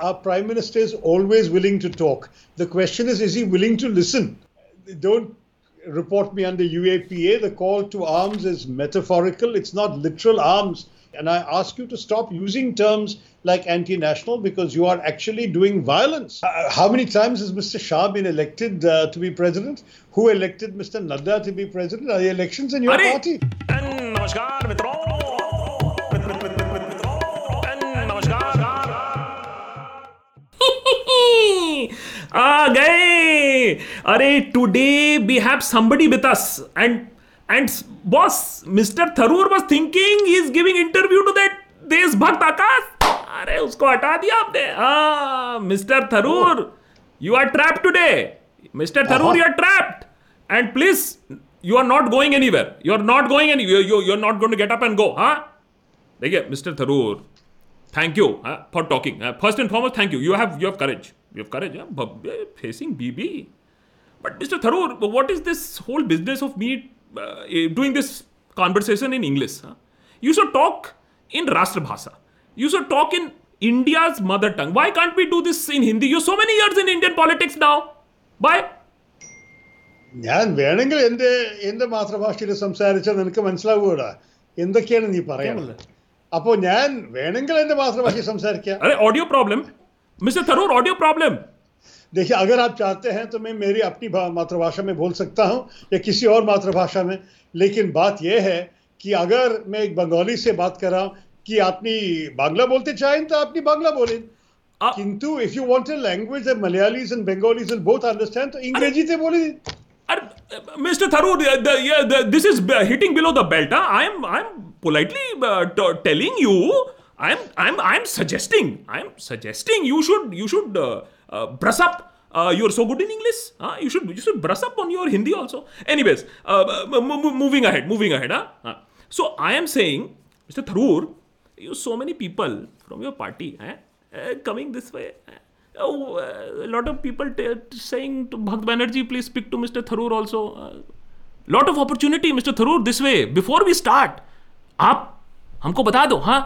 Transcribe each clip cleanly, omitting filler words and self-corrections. our Prime Minister is always willing to talk. The question is he willing to listen? Don't report me under UAPA. The call to arms is metaphorical. It's not literal arms. And I ask you to stop using terms like anti-national because you are actually doing violence. How many times has Mr. Shah been elected to be president? Who elected Mr. Nadda to be president? Are the elections in your party? आ गए. अरे today we have somebody with us and boss, Mr. Tharoor was thinking he is giving interview to that Deshbhakt Akash. अरे उसको हटा दिया आपने. हाँ, Mr. Tharoor, you are trapped today. Mr. Tharoor, you are trapped. And please, you are not going anywhere. You are not going anywhere. You are not going to get up and go. Huh? देखिए, Mr. Tharoor, thank you for talking. First and foremost, thank you. You have courage. You have courage. Facing BB. But Mr. Tharoor, what is this whole business of me doing this conversation in English? Huh? You should talk in Rashtrabhasa. You should talk in India's mother tongue. Why can't we do this in Hindi? You're so many years in Indian politics now. Why? Audio problem. Mr. Tharoor, audio problem. देखिए, अगर आप चाहते हैं तो मैं मेरी अपनी मातृभाषा में बोल सकता हूं या किसी और मातृभाषा में, लेकिन बात यह है कि अगर मैं एक बंगाली से बात कर रहा हूं कि आपनी बांग्ला बोलते चाहें तो आपनी बांग्ला बोलें, किंतु if you want a language that Malayalis and Bengalis will both understand तो अंग्रेजी से बोलें. Mr. Tharoor, this is hitting below the belt. Huh? I'm politely telling you, I'm suggesting you should brush up. You're so good in English. You should brush up on your Hindi also. Anyways, moving ahead. So I am saying, Mr. Tharoor, you so many people from your party coming this way. A lot of people saying to Bhakt Banerjee, please speak to Mr. Tharoor also. Lot of opportunity, Mr. Tharoor, this way. Before we start, आप हमको बता दो, हाँ?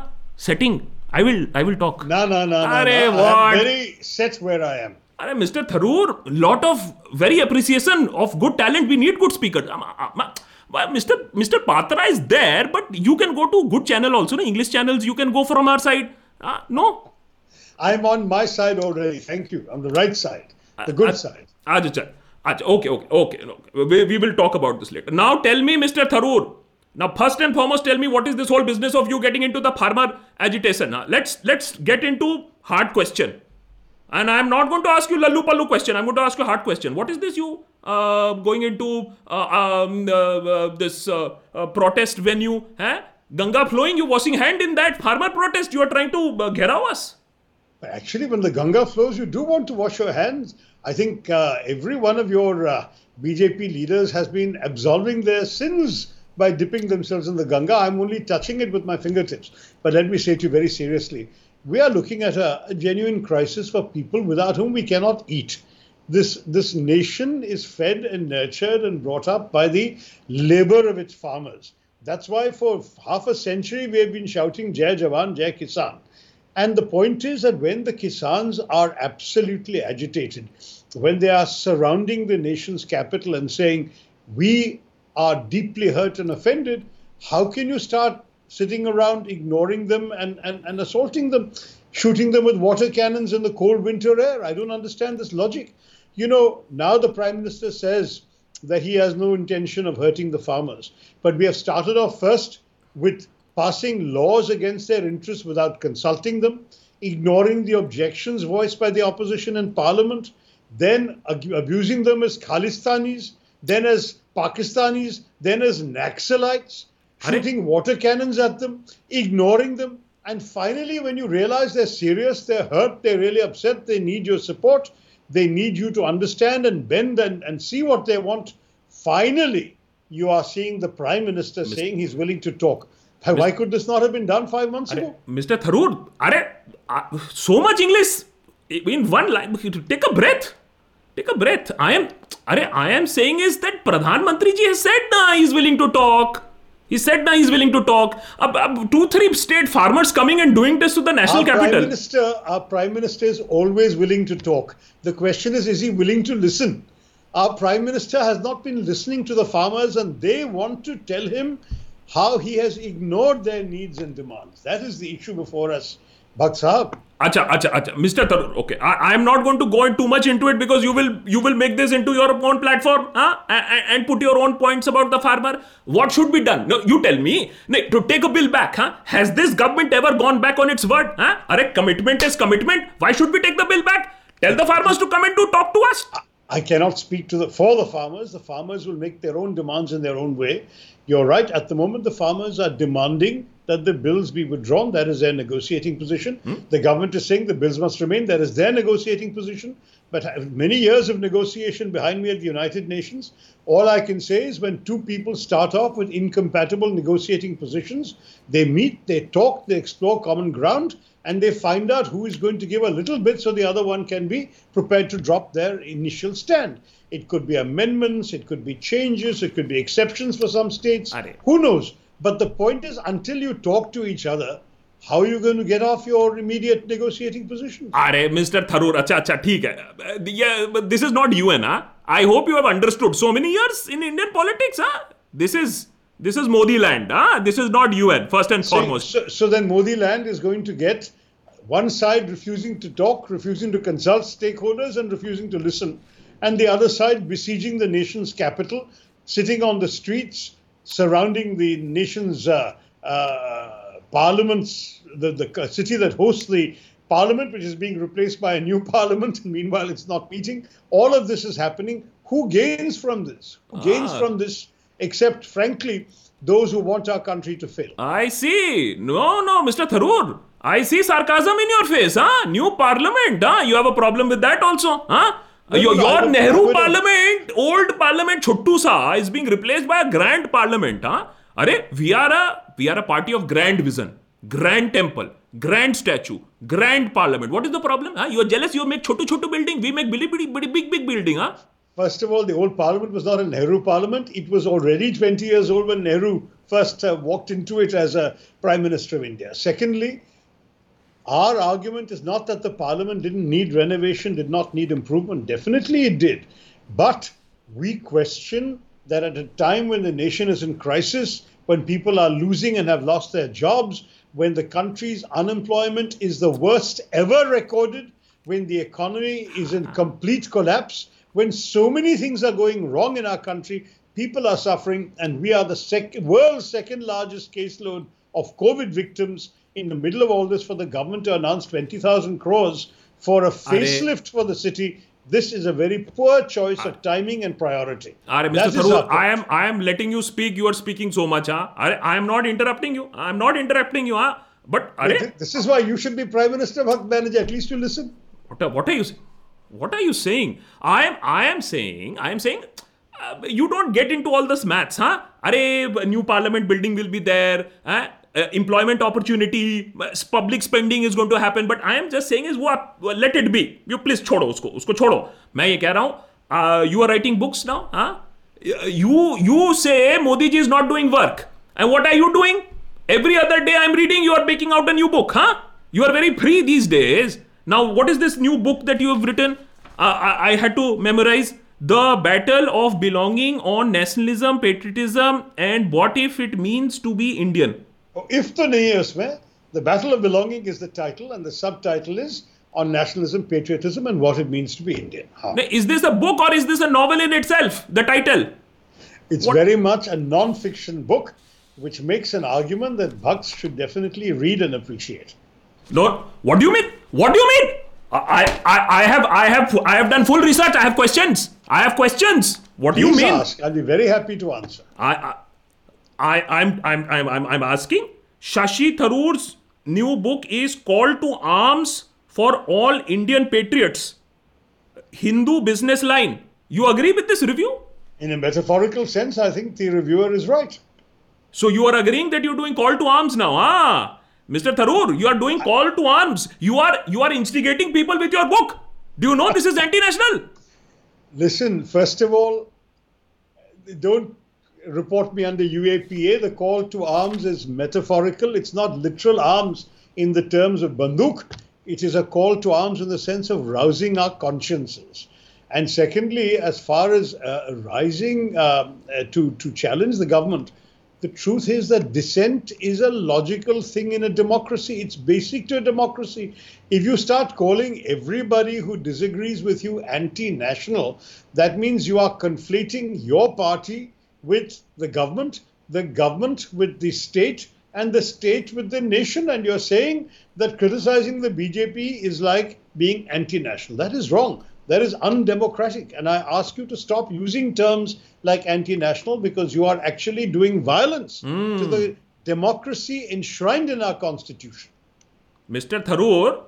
Setting. I will talk. No. Arre, no. I am very set where I am. Arre, Mr. Tharoor, lot of very appreciation of good talent. We need good speakers. Mr. Patra is there, but you can go to good channel also. No? English channels, you can go from our side. No? I'm on my side already. Thank you. I'm the right side. The good side. Okay. We will talk about this later. Now tell me, Mr. Tharoor. Now, first and foremost, tell me what is this whole business of you getting into the farmer agitation? Huh? Let's get into hard question. And I'm not going to ask you lallu pallu question. I'm going to ask you hard question. What is this you going into this protest venue? Huh? Ganga flowing, you washing hand in that farmer protest. You are trying to gherao us. But actually, when the Ganga flows, you do want to wash your hands. I think every one of your BJP leaders has been absolving their sins by dipping themselves in the Ganga. I'm only touching it with my fingertips. But let me say to you very seriously, we are looking at a genuine crisis for people without whom we cannot eat. This nation is fed and nurtured and brought up by the labor of its farmers. That's why for half a century, we have been shouting, Jai Jawan, Jai Kisan. And the point is that when the Kisans are absolutely agitated, when they are surrounding the nation's capital and saying, we are deeply hurt and offended, how can you start sitting around ignoring them and assaulting them, shooting them with water cannons in the cold winter air? I don't understand this logic. You know, now the Prime Minister says that he has no intention of hurting the farmers, but we have started off first with passing laws against their interests without consulting them, ignoring the objections voiced by the opposition in Parliament, then abusing them as Khalistanis, then as Pakistanis, then as Naxalites, shooting water cannons at them, ignoring them. And finally, when you realize they're serious, they're hurt, they're really upset, they need your support, they need you to understand and bend and see what they want. Finally, you are seeing the Prime Minister saying he's willing to talk. Why could this not have been done 5 months ago? Mr. Tharoor, so much English in one line. Take a breath. I am saying is that Pradhan Mantri ji has said, nah, he is willing to talk. He said now he's willing to talk. Two, three state farmers coming and doing this to the national capital. Our Prime Minister is always willing to talk. The question is he willing to listen? Our Prime Minister has not been listening to the farmers, and they want to tell him how he has ignored their needs and demands. That is the issue before us, Bhakt Sahab. Acha, Mr. Tharoor, okay. I am not going to go too much into it because you will make this into your own platform, huh? And put your own points about the farmer. What should be done? No, you tell me. No, to take a bill back, huh? Has this government ever gone back on its word? Huh? Arre, commitment is commitment. Why should we take the bill back? Tell the farmers to come and to talk to us. I cannot speak for the farmers. The farmers will make their own demands in their own way. You're right. At the moment, the farmers are demanding that the bills be withdrawn. That is their negotiating position. The government is saying the bills must remain. That is their negotiating position. But many years of negotiation behind me at the United Nations, all I can say is when two people start off with incompatible negotiating positions, they meet, they talk, they explore common ground, and they find out who is going to give a little bit so the other one can be prepared to drop their initial stand. It could be amendments, it could be changes, it could be exceptions for some states. Who knows? But the point is, until you talk to each other, how are you going to get off your immediate negotiating position? Arey, Mr. Tharoor, acha, theek hai. Yeah, but this is not UN, huh? I hope you have understood. So many years in Indian politics, huh? This is Modi land, huh? This is not UN, first and foremost. So then Modi land is going to get one side refusing to talk, refusing to consult stakeholders and refusing to listen. And the other side besieging the nation's capital, sitting on the streets, surrounding the nation's parliaments, the city that hosts the parliament, which is being replaced by a new parliament, and meanwhile it's not meeting. All of this is happening. Who gains from this? Except, frankly, those who want our country to fail. I see. No, Mr. Tharoor, I see sarcasm in your face. Huh? New parliament. Huh? You have a problem with that also. Huh? Your Nehru parliament, old parliament, Chhuttu Sa, is being replaced by a grand parliament. Huh? Arey, we are a party of grand vision, grand temple, grand statue, grand parliament. What is the problem? Huh? You are jealous, you make chotu building, we make big building. Huh? First of all, the old parliament was not a Nehru parliament. It was already 20 years old when Nehru first walked into it as a Prime Minister of India. Secondly, our argument is not that the parliament didn't need renovation, did not need improvement. Definitely it did. But we question that at a time when the nation is in crisis, when people are losing and have lost their jobs, when the country's unemployment is the worst ever recorded, when the economy is in complete collapse, when so many things are going wrong in our country, people are suffering, and we are the world's second largest caseload of COVID victims. In the middle of all this, for the government to announce 20,000 crores for a facelift for the city, this is a very poor choice of timing and priority. Mr. Tharoor, I am letting you speak. You are speaking so much. Huh? I am not interrupting you. Huh? But this is why you should be Prime Minister, Bhakt Banerjee. At least you listen. What are you saying? I am saying. You don't get into all this maths, huh? New parliament building will be there. Huh? Employment opportunity, public spending is going to happen. But I am just saying is let it be. You please छोड़ो उसको छोड़ो. मैं ये कह रहा हूँ. You are writing books now, huh? You say Modi ji is not doing work. And what are you doing? Every other day I am reading. You are making out a new book, huh? You are very free these days. Now what is this new book that you have written? I had to memorize. The Battle of Belonging on Nationalism, Patriotism and What If It Means to Be Indian. If to nahi hai usme, the Battle of Belonging is the title and the subtitle is on nationalism, patriotism and what it means to be Indian. Huh. Is this a book or is this a novel in itself, the title? It's very much a non-fiction book which makes an argument that Bhakt should definitely read and appreciate. No, what do you mean? I have done full research. I have questions. What do you mean? Ask. I'll be very happy to answer. I'm asking. Shashi Tharoor's new book is Call to Arms for All Indian Patriots. Hindu Business Line. You agree with this review? In a metaphorical sense, I think the reviewer is right. So you are agreeing that you're doing call to arms now, ah? Mr. Tharoor, you are doing call to arms. You are instigating people with your book. Do you know this is anti-national? Listen, first of all, don't report me under UAPA, the call to arms is metaphorical. It's not literal arms in the terms of banduk. It is a call to arms in the sense of rousing our consciences. And secondly, as far as rising to challenge the government, the truth is that dissent is a logical thing in a democracy. It's basic to a democracy. If you start calling everybody who disagrees with you anti-national, that means you are conflating your party with the government with the state, and the state with the nation. And you're saying that criticizing the BJP is like being anti-national. That is wrong. That is undemocratic. And I ask you to stop using terms like anti-national, because you are actually doing violence to the democracy enshrined in our constitution. Mr. Tharoor,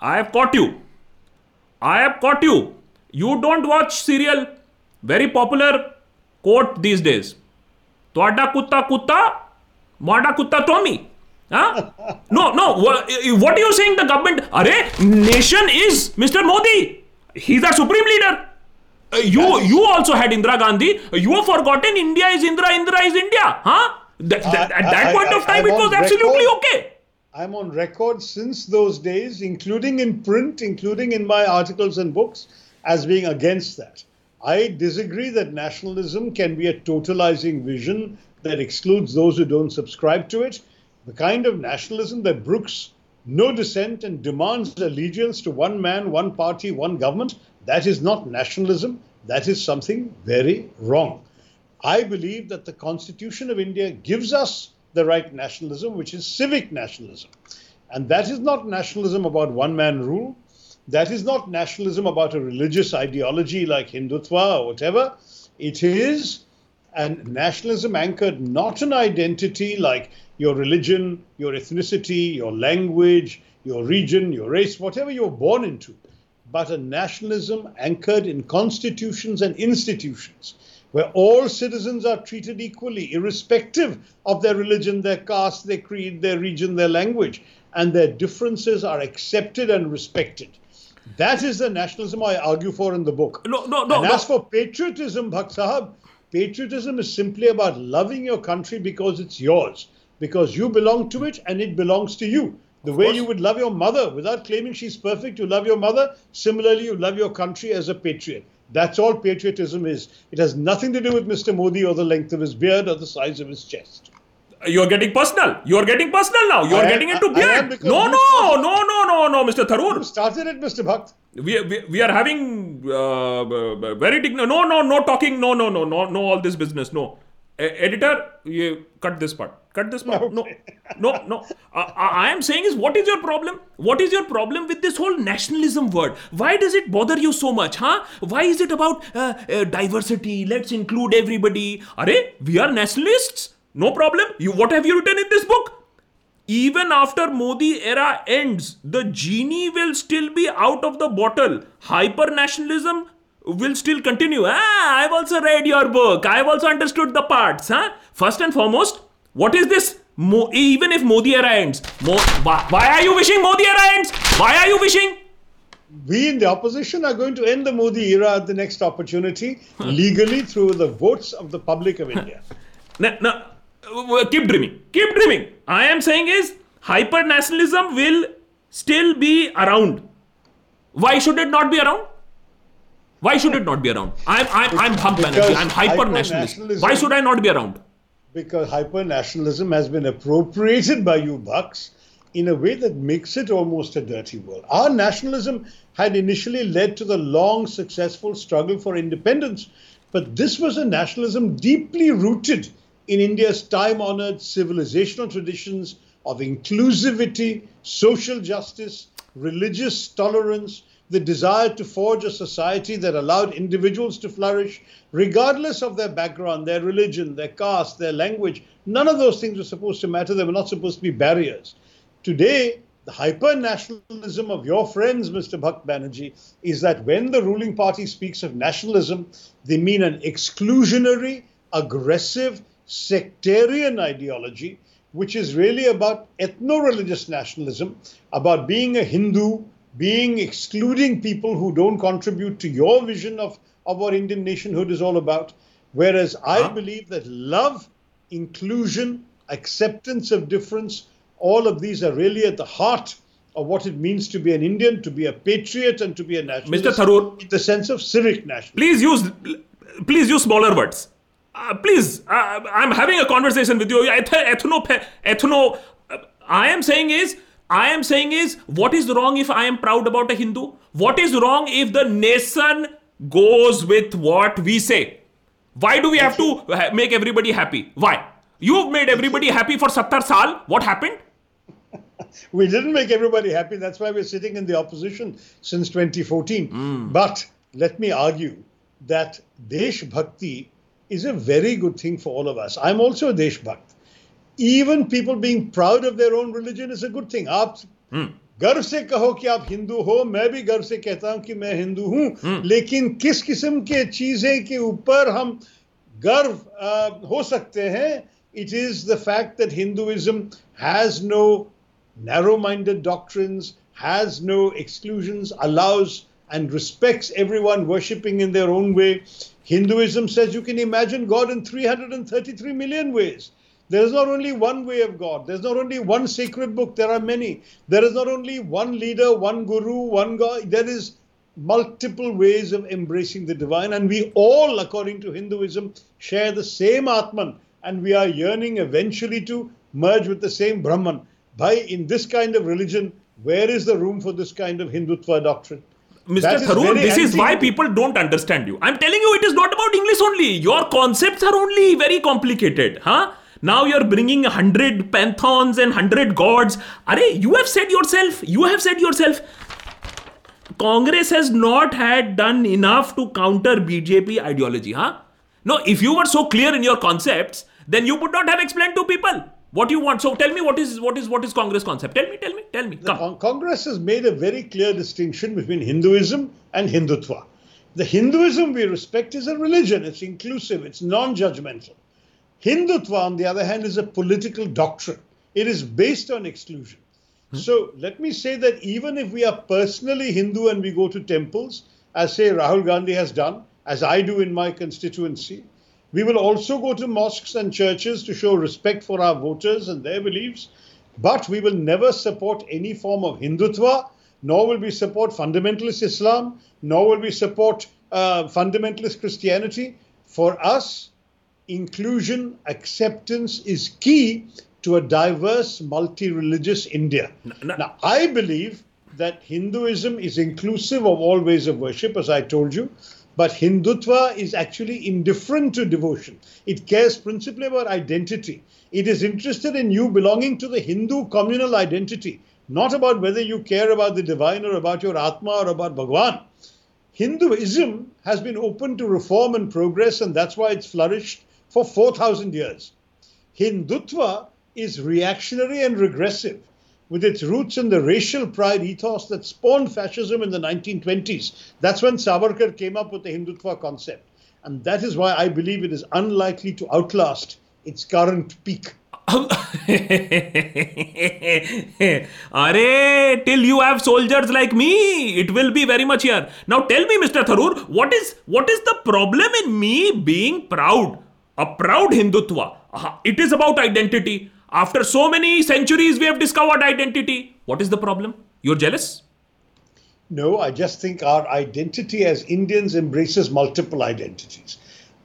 I have caught you. You don't watch serial. Very popular quote these days. Toada kutta kutta, mada kutta tomi. Huh? No. What are you saying? The government, nation is Mr. Modi. He's the supreme leader. You also had Indira Gandhi. You have forgotten India is Indira, Indira is India. Huh? At that point of time, it was absolutely okay. I'm on record since those days, including in print, including in my articles and books, as being against that. I disagree that nationalism can be a totalizing vision that excludes those who don't subscribe to it. The kind of nationalism that brooks no dissent and demands allegiance to one man, one party, one government, that is not nationalism. That is something very wrong. I believe that the Constitution of India gives us the right nationalism, which is civic nationalism. And that is not nationalism about one-man rule. That is not nationalism about a religious ideology like Hindutva or whatever. It is and nationalism anchored not an identity like your religion, your ethnicity, your language, your region, your race, whatever you're born into, but a nationalism anchored in constitutions and institutions where all citizens are treated equally, irrespective of their religion, their caste, their creed, their region, their language, and their differences are accepted and respected. That is the nationalism I argue for in the book. No. As for patriotism, Bhakt Sahab, patriotism is simply about loving your country because it's yours, because you belong to it and it belongs to you. The way you would love your mother without claiming she's perfect, you love your mother. Similarly, you love your country as a patriot. That's all patriotism is. It has nothing to do with Mr. Modi or the length of his beard or the size of his chest. You're getting personal. Now. You're getting into beard. No, Mr. Tharoor. You started it, Mr. Bhakt. We are having very dignified. No talking, all this business, no. Editor, you cut this part. No. I am saying is, what is your problem? What is your problem with this whole nationalism word? Why does it bother you so much, huh? Why is it about diversity? Let's include everybody. We are nationalists. No problem. What have you written in this book? Even after Modi era ends, the genie will still be out of the bottle. Hyper-nationalism will still continue. I've also read your book. I've also understood the parts. Huh? First and foremost, what is this? Even if Modi era ends. Why are you wishing Modi era ends? Why are you wishing? We in the opposition are going to end the Modi era at the next opportunity legally through the votes of the public of India. No. Keep dreaming. I am saying is hyper-nationalism will still be around. Why should it not be around? I'm Bhakt Banerjee. I'm hyper-nationalist. Why should I not be around? Because hyper-nationalism has been appropriated by you Bhakts in a way that makes it almost a dirty word. Our nationalism had initially led to the long, successful struggle for independence. But this was a nationalism deeply rooted in India's time-honored civilizational traditions of inclusivity, social justice, religious tolerance, the desire to forge a society that allowed individuals to flourish, regardless of their background, their religion, their caste, their language. None of those things were supposed to matter. They were not supposed to be barriers. Today, the hyper-nationalism of your friends, Mr. Bhakt Banerjee, is that when the ruling party speaks of nationalism, they mean an exclusionary, aggressive, sectarian ideology, which is really about ethno-religious nationalism, about being a Hindu, being excluding people who don't contribute to your vision of what Indian nationhood is all about. Whereas I believe that love, inclusion, acceptance of difference, all of these are really at the heart of what it means to be an Indian, to be a patriot, and to be a nationalist. Mr. Tharoor, in the sense of civic nationalism. Please use smaller words. I'm having a conversation with you. I am saying is, what is wrong if I am proud about a Hindu? What is wrong if the nation goes with what we say? Why do we have to make everybody happy? Why? You've made everybody happy for 70 saal. What happened? We didn't make everybody happy. That's why we're sitting in the opposition since 2014. But let me argue that Desh Bhakti is a very good thing for all of us. I'm also a Desh Bhakt. Even people being proud of their own religion is a good thing. Aap गर्व से कहो कि आप हिंदू हो, मैं भी गर्व से कहता हूं कि मैं हिंदू हूं, लेकिन किस किस्म के चीजें के ऊपर हम गर्व हो सकते हैं? It is the fact that Hinduism has no narrow-minded doctrines, has no exclusions, allows and respects everyone worshipping in their own way. Hinduism says you can imagine God in 333 million ways. There is not only one way of God. There is not only one sacred book. There are many. There is not only one leader, one guru, one God. There is multiple ways of embracing the divine. And we all, according to Hinduism, share the same Atman. And we are yearning eventually to merge with the same Brahman. Bhai, in this kind of religion, where is the room for this kind of Hindutva doctrine? Mr. Tharoor, this is why people don't understand you. I'm telling you, it is not about English only. Your concepts are only very complicated. Huh? Now you're bringing 100 pantheons and 100 gods. Arey, you have said yourself, Congress has not had done enough to counter BJP ideology. Huh? No, if you were so clear in your concepts, then you would not have explained to people what you want. So tell me, what is Congress concept? Tell me. Congress has made a very clear distinction between Hinduism and Hindutva. The Hinduism we respect is a religion. It's inclusive. It's non-judgmental. Hindutva, on the other hand, is a political doctrine. It is based on exclusion. So let me say that even if we are personally Hindu and we go to temples, as say Rahul Gandhi has done, as I do in my constituency, we will also go to mosques and churches to show respect for our voters and their beliefs. But we will never support any form of Hindutva, nor will we support fundamentalist Islam, nor will we support fundamentalist Christianity. For us, inclusion, acceptance is key to a diverse, multi-religious India. Now, I believe that Hinduism is inclusive of all ways of worship, as I told you, but Hindutva is actually indifferent to devotion. It cares principally about identity. It is interested in you belonging to the Hindu communal identity, not about whether you care about the divine or about your Atma or about Bhagwan. Hinduism has been open to reform and progress, and that's why it's flourished for 4,000 years. Hindutva is reactionary and regressive, with its roots in the racial pride ethos that spawned fascism in the 1920s. That's when Savarkar came up with the Hindutva concept. And that is why I believe it is unlikely to outlast its current peak. Arey, till you have soldiers like me, it will be very much here. Now tell me, Mr. Tharoor, what is the problem in me being proud? A proud Hindutva. It is about identity. After so many centuries, we have discovered identity. What is the problem? You're jealous? No, I just think our identity as Indians embraces multiple identities.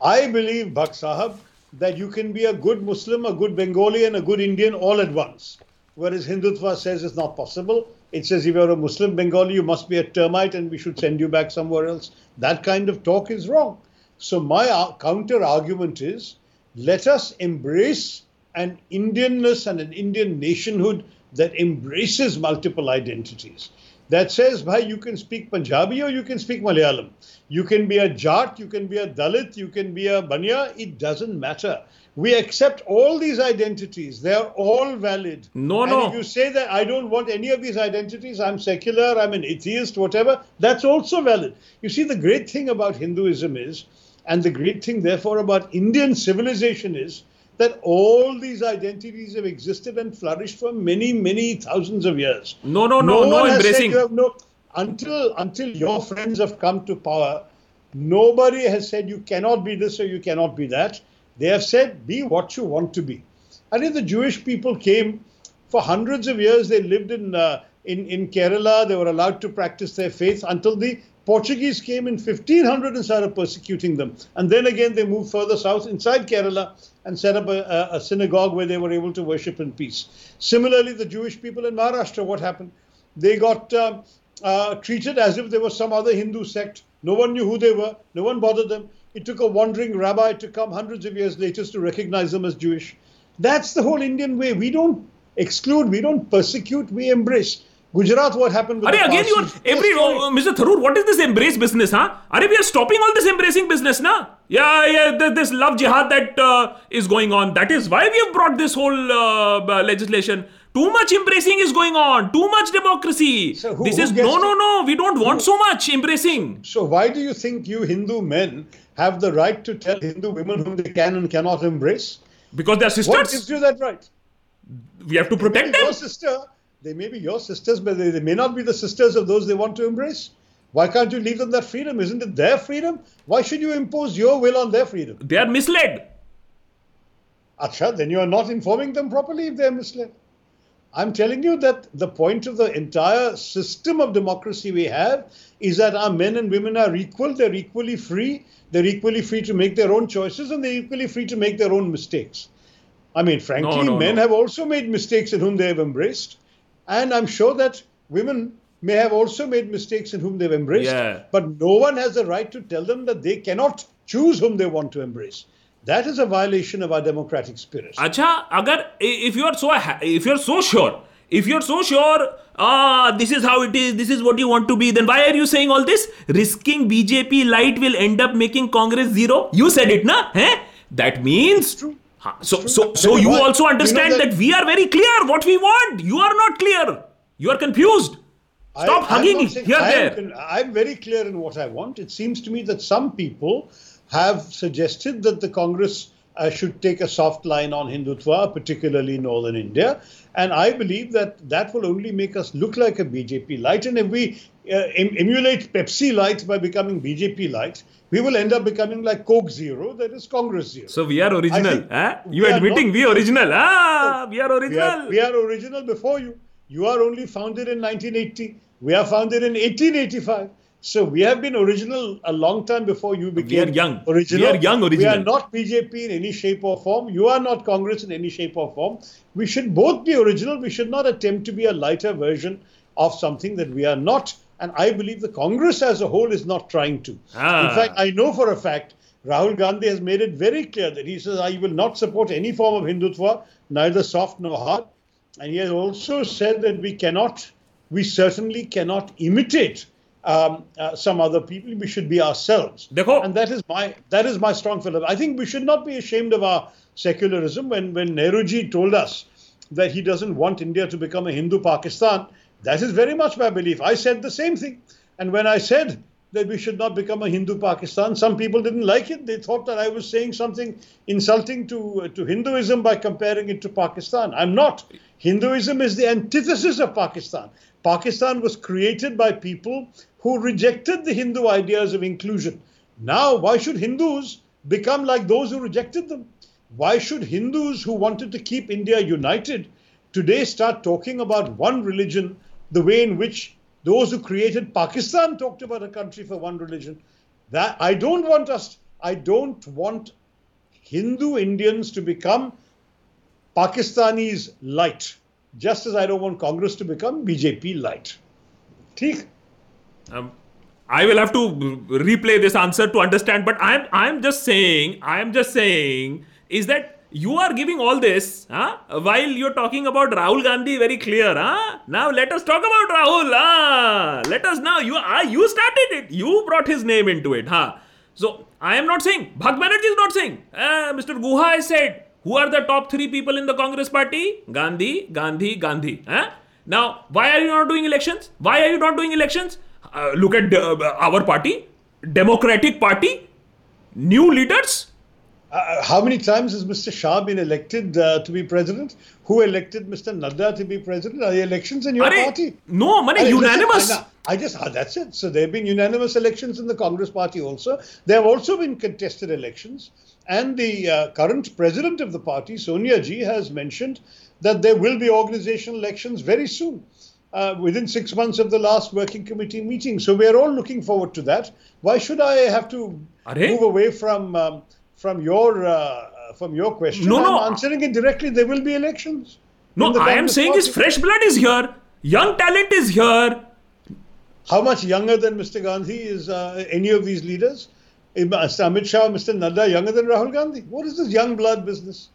I believe, Bhakt Sahab, that you can be a good Muslim, a good Bengali, and a good Indian all at once. Whereas Hindutva says it's not possible. It says if you're a Muslim Bengali, you must be a termite and we should send you back somewhere else. That kind of talk is wrong. So my counter argument is, let us embrace an Indianness and an Indian nationhood that embraces multiple identities. That says, bhai, you can speak Punjabi or you can speak Malayalam. You can be a Jat, you can be a Dalit, you can be a Baniya. It doesn't matter. We accept all these identities. They are all valid. No. If you say that I don't want any of these identities, I'm secular, I'm an atheist, whatever, that's also valid. You see, the great thing about Hinduism is, and the great thing, therefore, about Indian civilization is, that all these identities have existed and flourished for many, many thousands of years. No embracing. Until your friends have come to power, Nobody has said you cannot be this or you cannot be that. They have said be what you want to be. I think the Jewish people came for hundreds of years. They lived in Kerala. They were allowed to practice their faith until the Portuguese came in 1500 and started persecuting them. And then again, they moved further south inside Kerala and set up a synagogue where they were able to worship in peace. Similarly, the Jewish people in Maharashtra, what happened? They got treated as if they were some other Hindu sect. No one knew who they were. No one bothered them. It took a wandering rabbi to come hundreds of years later to recognize them as Jewish. That's the whole Indian way. We don't exclude. We don't persecute. We embrace. Gujarat, what happened with again, you are every Mr. Tharoor, what is this embrace business, huh? We are stopping all this embracing business, na? Yeah, this love jihad that is going on. That is why we have brought this whole legislation. Too much embracing is going on. Too much democracy. So no. We don't want so much embracing. So why do you think you Hindu men have the right to tell Hindu women whom they can and cannot embrace? Because they are sisters. What gives you that right? We have to protect them. They may be your sisters, but they may not be the sisters of those they want to embrace. Why can't you leave them that freedom? Isn't it their freedom? Why should you impose your will on their freedom? They are misled. Acha, then you are not informing them properly if they are misled. I'm telling you that the point of the entire system of democracy we have is that our men and women are equal. They're equally free. They're equally free to make their own choices, and they're equally free to make their own mistakes. I mean, frankly, men have also made mistakes in whom they have embraced. And I'm sure that women may have also made mistakes in whom they've embraced. Yeah. But no one has the right to tell them that they cannot choose whom they want to embrace. That is a violation of our democratic spirit. Acha, if you're so sure, this is how it is, this is what you want to be, then why are you saying all this? Risking BJP light will end up making Congress zero. You said it, na? That means... It's true. So you also understand that we are very clear what we want. You are not clear. You are confused. Stop hugging here there. I'm very clear in what I want. It seems to me that some people have suggested that the Congress should take a soft line on Hindutva, particularly northern India. And I believe that will only make us look like a BJP light. And if we emulate Pepsi light by becoming BJP light, we will end up becoming like Coke Zero, that is Congress Zero. So we are original. You are admitting we are original. We are original. We are original before you. You are only founded in 1980. We are founded in 1885. So we have been original a long time before you became original. We are young original. We are not BJP in any shape or form. You are not Congress in any shape or form. We should both be original. We should not attempt to be a lighter version of something that we are not. And I believe the Congress as a whole is not trying to. In fact, I know for a fact, Rahul Gandhi has made it very clear that he says, I will not support any form of Hindutva, neither soft nor hard. And he has also said that we certainly cannot imitate some other people. We should be ourselves. Dekho. And that is my strong philosophy. I think we should not be ashamed of our secularism. When Nehruji told us that he doesn't want India to become a Hindu Pakistan, that is very much my belief. I said the same thing. And when I said that we should not become a Hindu Pakistan, some people didn't like it. They thought that I was saying something insulting to Hinduism by comparing it to Pakistan. I'm not. Hinduism is the antithesis of Pakistan. Pakistan was created by people who rejected the Hindu ideas of inclusion. Now, why should Hindus become like those who rejected them? Why should Hindus who wanted to keep India united today start talking about one religion the way in which those who created Pakistan talked about a country for one religion? That I don't want Hindu Indians to become Pakistanis light, just as I don't want Congress to become BJP light. Theek? I will have to replay this answer to understand, but I'm just saying is that you are giving all this while you're talking about Rahul Gandhi very clear. Now let us talk about Rahul. Let us now. You started it. You brought his name into it. So I am not saying. Bhakt Banerjee is not saying. Mr. Guha has said. Who are the top three people in the Congress party? Gandhi. Now, why are you not doing elections? Look at our party. Democratic party. New leaders. How many times has Mr. Shah been elected to be president? Who elected Mr. Nadda to be president? Are the elections in your party? No, money unanimous. That's it. So there have been unanimous elections in the Congress party also. There have also been contested elections. And the current president of the party, Sonia Ji, has mentioned that there will be organizational elections very soon. Within 6 months of the last working committee meeting. So we are all looking forward to that. Why should I have to move away from your question? No. I'm answering it directly. There will be elections. No, I am saying is fresh blood is here. Young talent is here. How much younger than Mr. Gandhi is any of these leaders? Amit Shah, Mr. Nadda, younger than Rahul Gandhi. What is this young blood business?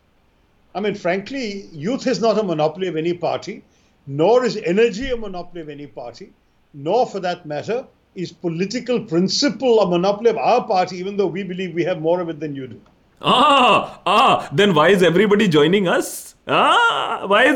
I mean, frankly, youth is not a monopoly of any party. Nor is energy a monopoly of any party, nor for that matter is political principle a monopoly of our party, even though we believe we have more of it than you do. Then why is everybody joining us? Tell me.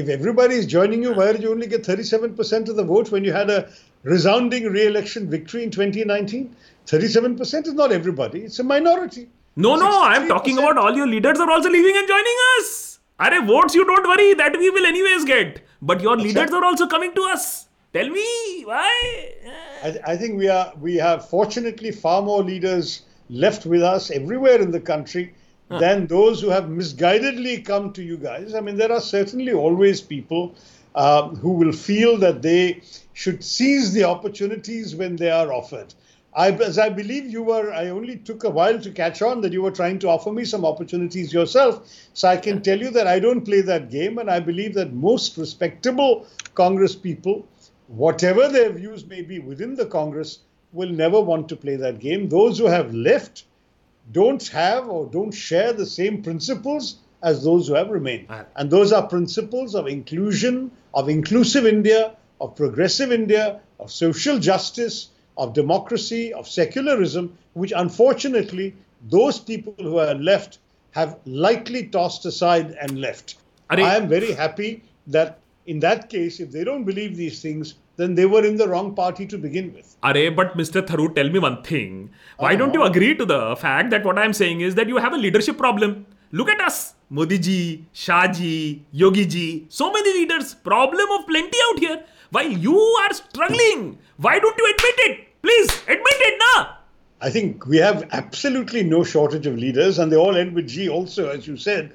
If everybody is joining you, why did you only get 37% of the vote when you had a resounding re-election victory in 2019? 37% is not everybody, it's a minority. No, I'm talking about all your leaders are also leaving and joining us. Votes you don't worry, that we will anyways get. But your leaders are also coming to us. Tell me, why? I think we have fortunately far more leaders left with us everywhere in the country than those who have misguidedly come to you guys. I mean, there are certainly always people who will feel that they should seize the opportunities when they are offered. I only took a while to catch on that you were trying to offer me some opportunities yourself. So I can tell you that I don't play that game. And I believe that most respectable Congress people, whatever their views may be within the Congress, will never want to play that game. Those who have left don't have or don't share the same principles as those who have remained. And those are principles of inclusion, of inclusive India, of progressive India, of social justice, of democracy, of secularism, which unfortunately those people who are left have lightly tossed aside and left. I am very happy that in that case, if they don't believe these things, then they were in the wrong party to begin with. But Mr. Tharoor, tell me one thing. Why don't you agree to the fact that what I am saying is that you have a leadership problem? Look at us. Modi ji, Shah ji, Yogi ji, so many leaders. Problem of plenty out here. While you are struggling, why don't you admit it? Please, admit it now. I think we have absolutely no shortage of leaders, and they all end with G also, as you said.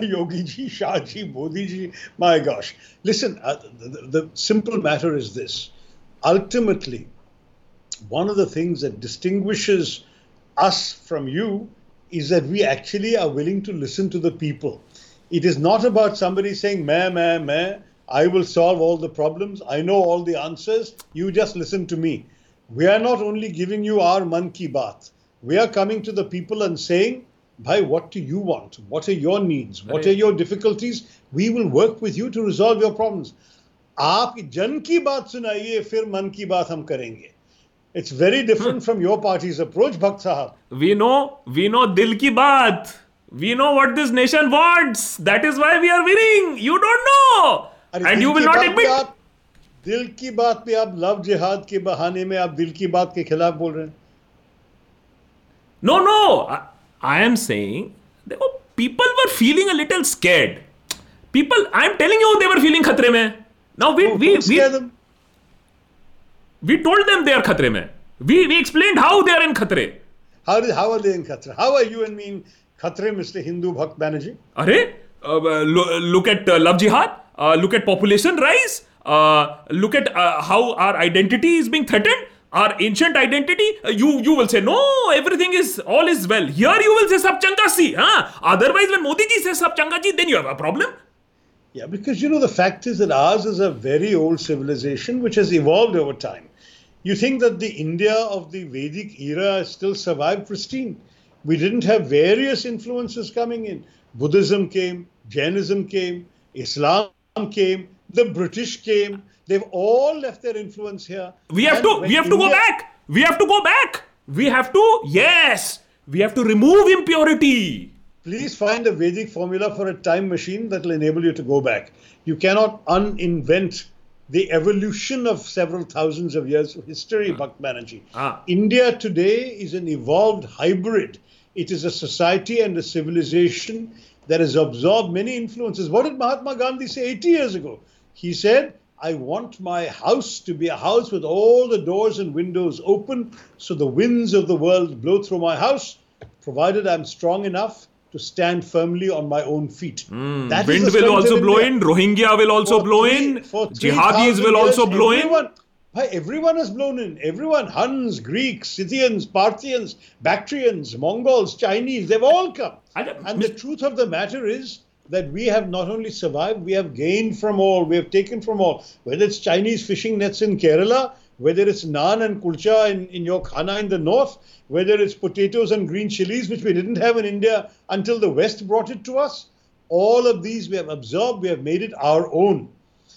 Yogi ji, Shah ji, Modi ji, my gosh. Listen, the simple matter is this. Ultimately, one of the things that distinguishes us from you is that we actually are willing to listen to the people. It is not about somebody saying, meh. I will solve all the problems. I know all the answers. You just listen to me. We are not only giving you our man ki baat. We are coming to the people and saying, Bhai, what do you want? What are your needs? What are your difficulties? We will work with you to resolve your problems. Aap jan ki baat sunaiye, fir man ki baat hum karenge. It's very different from your party's approach, Bhakt Sahab. We know dil ki baat. We know what this nation wants. That is why we are winning. You don't know. And you will not admit. दिल की बात पे आप love जिहाद के बहाने में आप दिल की बात के खिलाफ बोल रहे हैं. No. I am saying, people were feeling a little scared. People, I am telling you, they were feeling खतरे में. Now we told them they are खतरे में. We explained how they are in खतरे. How are they in खतरे? How are you and me in खतरे, Mr. Hindu Bhakt Banerjee? Look at love jihad. Look at population rise, look at how our identity is being threatened, our ancient identity. You will say, no, everything is, all is well. Here you will say, sab changa si. Otherwise, when Modi ji says sab changa ji, then you have a problem. Yeah, because the fact is that ours is a very old civilization which has evolved over time. You think that the India of the Vedic era still survived pristine. We didn't have various influences coming in. Buddhism came, Jainism came, Islam came, the British came, they've all left their influence here. We have to go back. We have to remove impurity. Please find a Vedic formula for a time machine that will enable you to go back. You cannot un-invent the evolution of several thousands of years of history, Bhakt Banerjee. India today is an evolved hybrid. It is a society and a civilization that has absorbed many influences. What did Mahatma Gandhi say 80 years ago? He said, I want my house to be a house with all the doors and windows open so the winds of the world blow through my house, provided I'm strong enough to stand firmly on my own feet. That wind is will also blow in, Rohingya will also blow in, jihadis will also blow in. Everyone has blown in. Everyone, Huns, Greeks, Scythians, Parthians, Bactrians, Mongols, Chinese, they've all come. And the truth of the matter is that we have not only survived, we have gained from all, we have taken from all. Whether it's Chinese fishing nets in Kerala, whether it's naan and kulcha in your khana in the north, whether it's potatoes and green chilies, which we didn't have in India until the West brought it to us, all of these we have absorbed, we have made it our own.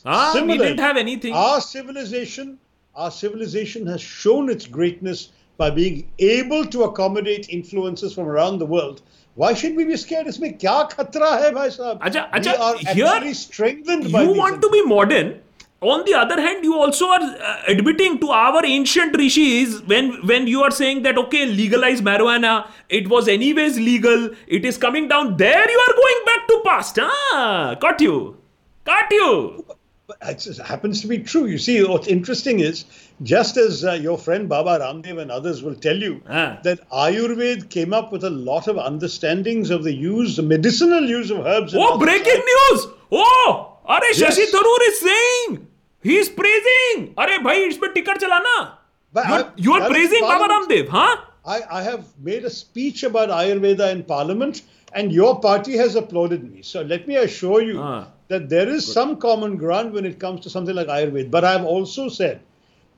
Similarly, we didn't have anything. Our civilization has shown its greatness by being able to accommodate influences from around the world. Why should we be scared? Isme kya khatra hai, bhai sahab? We are actually strengthened by these. You want to be modern. On the other hand, you also are admitting to our ancient rishis when you are saying that, okay, legalize marijuana. It was anyways legal. It is coming down. There you are going back to past. Got you. It happens to be true. You see, what's interesting is, just as your friend Baba Ramdev and others will tell you, that Ayurveda came up with a lot of understandings of the medicinal use of herbs. Oh, breaking news! Oh, Shashi Tharoor is saying, he is praising. Bhai, isme ticker chalana. You are praising Baba Ramdev, huh? I have made a speech about Ayurveda in Parliament, and your party has applauded me. So let me assure you that there is some common ground when it comes to something like Ayurveda. But I've also said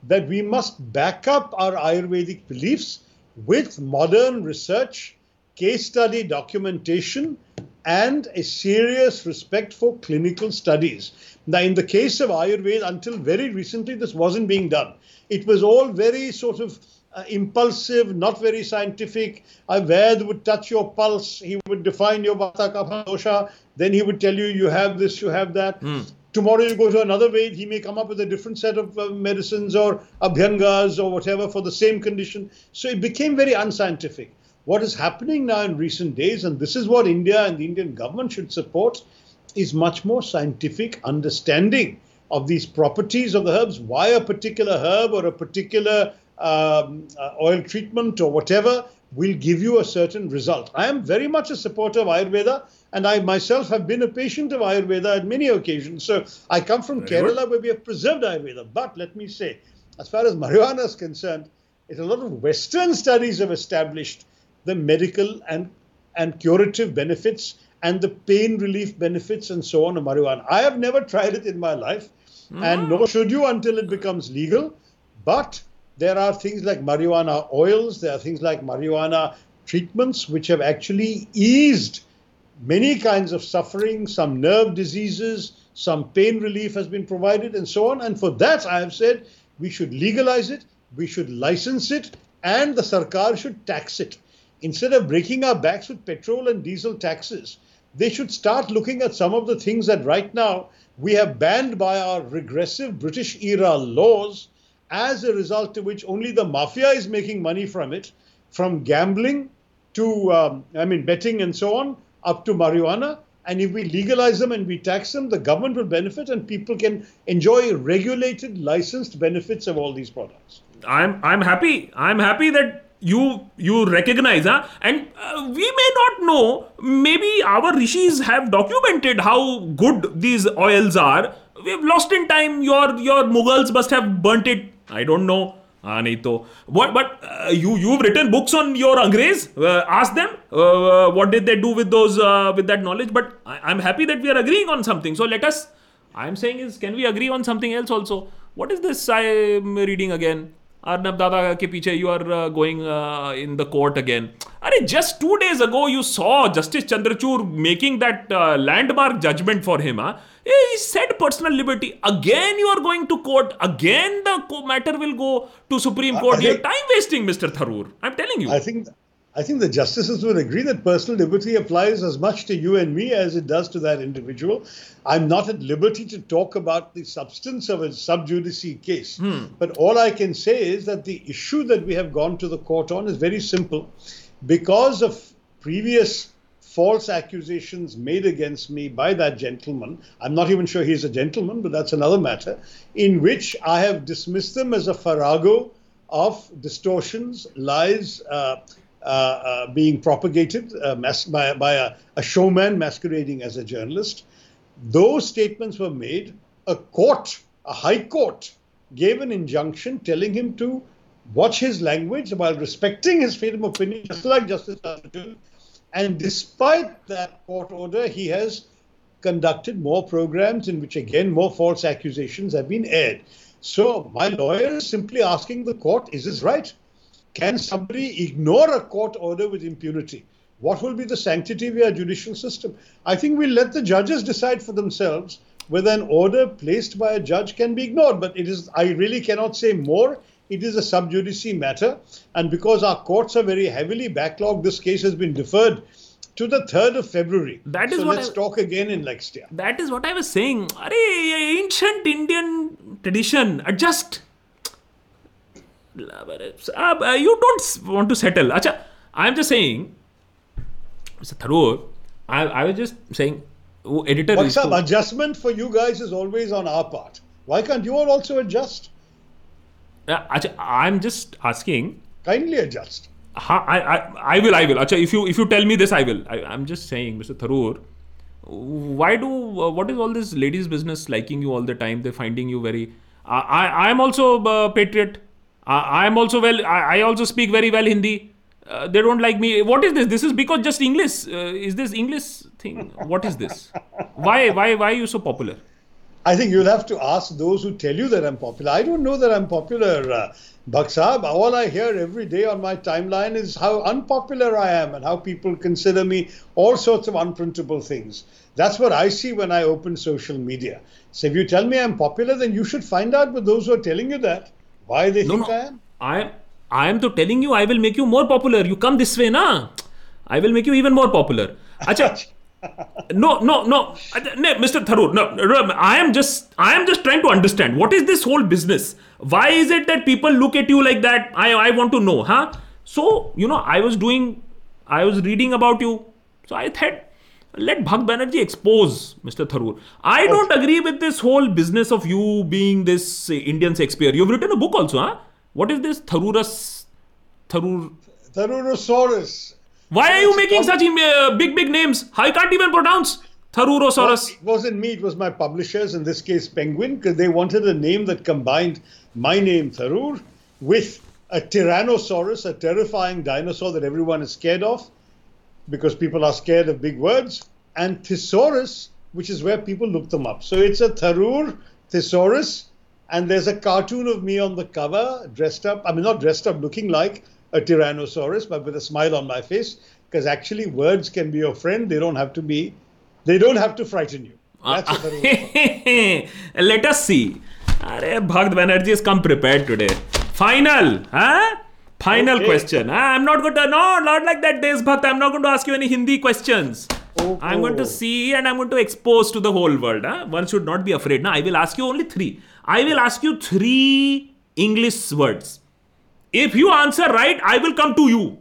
that we must back up our Ayurvedic beliefs with modern research, case study documentation, and a serious respect for clinical studies. Now, in the case of Ayurveda, until very recently, this wasn't being done. It was all very sort of impulsive, not very scientific. A Ved would touch your pulse. He would define your Vata, Kapha, Dosha. Then he would tell you, you have this, you have that. Tomorrow you go to another Ved. He may come up with a different set of medicines or abhyangas or whatever for the same condition. So it became very unscientific. What is happening now in recent days, and this is what India and the Indian government should support, is much more scientific understanding of these properties of the herbs. Why a particular herb or a particular oil treatment or whatever will give you a certain result. I am very much a supporter of Ayurveda, and I myself have been a patient of Ayurveda at many occasions. So I come from Kerala, where we have preserved Ayurveda. But let me say, as far as marijuana is concerned, a lot of Western studies have established the medical and curative benefits and the pain relief benefits and so on of marijuana. I have never tried it in my life, and nor should you until it becomes legal. But there are things like marijuana oils, there are things like marijuana treatments which have actually eased many kinds of suffering, some nerve diseases, some pain relief has been provided and so on. And for that, I have said, we should legalize it, we should license it, and the Sarkar should tax it. Instead of breaking our backs with petrol and diesel taxes, they should start looking at some of the things that right now we have banned by our regressive British-era laws, as a result of which only the mafia is making money from it, from gambling to, betting and so on, up to marijuana. And if we legalize them and we tax them, the government will benefit and people can enjoy regulated, licensed benefits of all these products. I'm happy. I'm happy that you recognize, and we may not know, maybe our rishis have documented how good these oils are. We've lost in time. Your Mughals must have burnt it. I don't know. But you've written books on your Angrez. Ask them what did they do with those with that knowledge. But I'm happy that we are agreeing on something. So let us. I'm saying is, can we agree on something else also? What is this I'm reading again? Arnab Dada ke piche you are going in the court again. Just 2 days ago you saw Justice Chandrachur making that landmark judgment for him. He said personal liberty. Again you are going to court. Again the matter will go to Supreme Court. You're time wasting, Mr. Tharoor. I'm telling you. I think I think the justices would agree that personal liberty applies as much to you and me as it does to that individual. I'm not at liberty to talk about the substance of a sub judice case. But all I can say is that the issue that we have gone to the court on is very simple. Because of previous false accusations made against me by that gentleman, I'm not even sure he's a gentleman, but that's another matter, in which I have dismissed them as a farrago of distortions, lies being propagated by a showman masquerading as a journalist. Those statements were made. A court, a high court, gave an injunction telling him to watch his language while respecting his freedom of opinion, just like Justice Chandrachur. And despite that court order, he has conducted more programs in which, again, more false accusations have been aired. So my lawyer is simply asking the court, is this right? Can somebody ignore a court order with impunity? What will be the sanctity of our judicial system? I think we'll let the judges decide for themselves whether an order placed by a judge can be ignored. But it is, I really cannot say more. It is a sub judice matter. And because our courts are very heavily backlogged, this case has been deferred to the 3rd of February. That is so what let's talk again in next year. That is what I was saying. Ancient Indian tradition, adjust. You don't want to settle. Achha, I'm just saying, Mr. Tharoor, I was just saying, editor. What's up? Adjustment for you guys is always on our part. Why can't you all also adjust? I'm just asking. Kindly adjust. I will. Achha, if you tell me this, I will. I'm just saying, Mr. Tharoor, what is all this ladies' business liking you all the time? They're finding you very. I'm also a patriot. I'm also well. I also speak very well Hindi. They don't like me. What is this? This is because just English. Is this English thing? What is this? Why are you so popular? I think you'll have to ask those who tell you that I'm popular. I don't know that I'm popular, Bhakt Sahab. All I hear every day on my timeline is how unpopular I am and how people consider me all sorts of unprintable things. That's what I see when I open social media. So if you tell me I'm popular, then you should find out with those who are telling you that. Why they think I am? I am to telling you, I will make you more popular. You come this way, na? I will make you even more popular. Achha. No. Mr. Tharoor, no. I am just trying to understand. What is this whole business? Why is it that people look at you like that? I want to know, huh? So, I was reading about you. So I thought, let Bhakt Banerjee expose Mr. Tharoor. I don't agree with this whole business of you being this Indian Shakespeare. You've written a book also, huh? What is this Tharoorosaurus. Why are you making such big names? I can't even pronounce Tharoorosaurus. It wasn't me. It was my publishers, in this case Penguin, because they wanted a name that combined my name Tharoor with a Tyrannosaurus, a terrifying dinosaur that everyone is scared of, because people are scared of big words, and Thesaurus, which is where people look them up. So it's a Tharoor, Thesaurus, and there's a cartoon of me on the cover, looking like a Tyrannosaurus, but with a smile on my face, because actually words can be your friend. They don't have to frighten you. That's a Tharoor. Let us see. Bhakt Banerjee has come prepared today. Final, huh? Final question. I'm not going to... No, not like that, Desh Bhakt. I'm not going to ask you any Hindi questions. Oh. I'm going to see and I'm going to expose to the whole world. Huh? One should not be afraid. Nah, I will ask you only three. I will ask you three English words. If you answer right, I will come to you.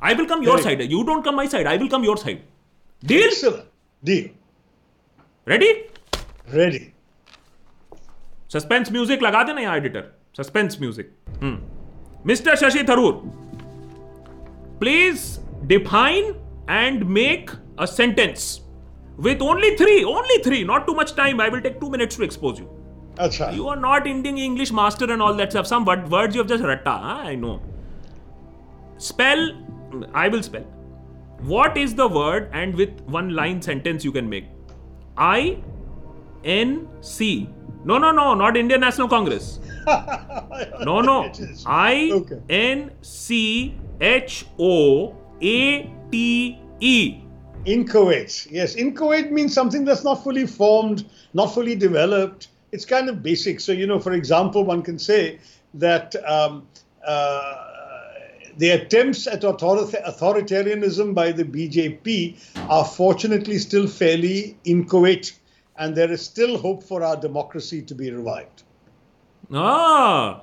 I will come your side. You don't come my side. I will come your side. Deal? Excellent. Deal. Ready? Ready. Suspense music laga dena ya, editor. Suspense music. Mr. Shashi Tharoor, please define and make a sentence with only three, not too much time. I will take 2 minutes to expose you. Achha. You are not Indian English master and all that stuff. Some words you have just ratta, huh? I know. I will spell. What is the word and with one line sentence you can make? INC. No, not Indian National Congress. No. INCHOATE. Inchoate. Yes, inchoate means something that's not fully formed, not fully developed. It's kind of basic. So, for example, one can say that The attempts at authoritarianism by the BJP are fortunately still fairly inchoate, and there is still hope for our democracy to be revived. Ah,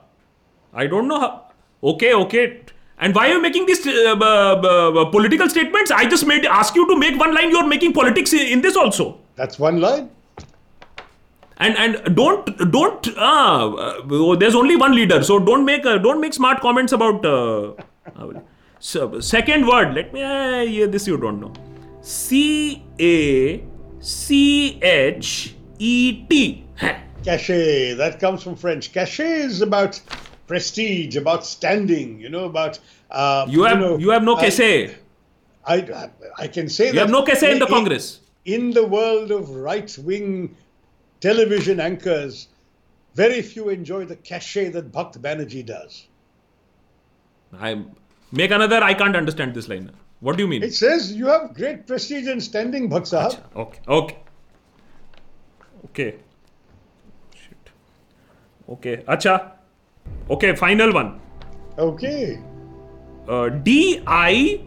I don't know how. Okay. And why are you making these political statements? I just ask you to make one line. You are making politics in this also. That's one line. And don't there's only one leader, so don't make smart comments about second word. Let me hear this. You don't know. CACHET. Cachet. That comes from French. Cachet is about prestige, about standing. You know, about you have no cachet. I can say you have no cachet in the Congress. In the world of right wing television anchors, very few enjoy the cachet that Bhakt Banerjee does. I can't understand this line. What do you mean? It says you have great prestige and standing, Bhakt Sahab. Okay. Shit. Okay. Acha. Okay, final one. Okay. DILATORY.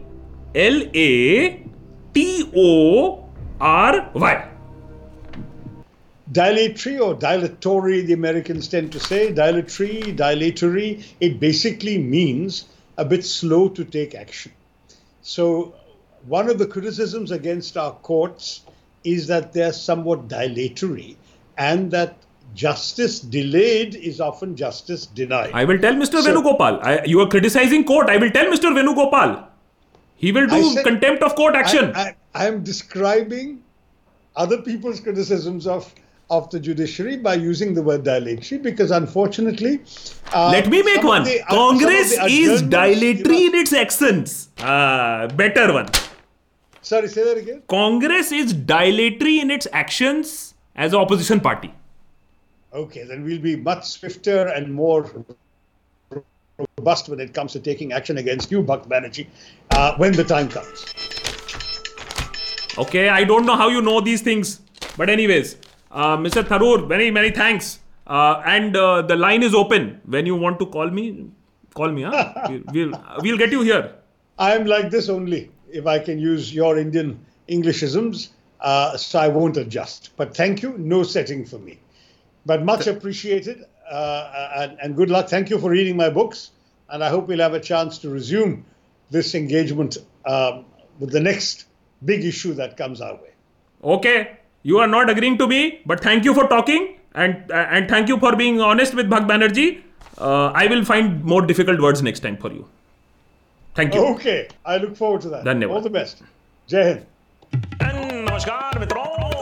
Dilatory or dilatory, the Americans tend to say. Dilatory, it basically means a bit slow to take action. So one of the criticisms against our courts is that they're somewhat dilatory and that justice delayed is often justice denied. I will tell Mr. Venugopal. You are criticizing court. I will tell Mr. Venugopal. He will do contempt of court action. I am describing other people's criticisms of the judiciary by using the word dilatory, because unfortunately... let me make one. Congress is dilatory in its accents. Better one. Sorry, say that again. Congress is dilatory in its actions as an opposition party. Okay, then we'll be much swifter and more robust when it comes to taking action against you, Bhakt Banerjee, when the time comes. Okay, I don't know how you know these things. But anyways... Mr. Tharoor, many, many thanks. And the line is open. When you want to call me. Huh? We'll get you here. I am like this only if I can use your Indian Englishisms, so I won't adjust. But thank you. No setting for me. But much appreciated and good luck. Thank you for reading my books. And I hope we'll have a chance to resume this engagement with the next big issue that comes our way. Okay. You are not agreeing to me, but thank you for talking and thank you for being honest with Bhakt Banerjee. I will find more difficult words next time for you. Thank you. Okay, I look forward to that. Dhanyavad. All the best. Jai Hind. And namaskar mitron.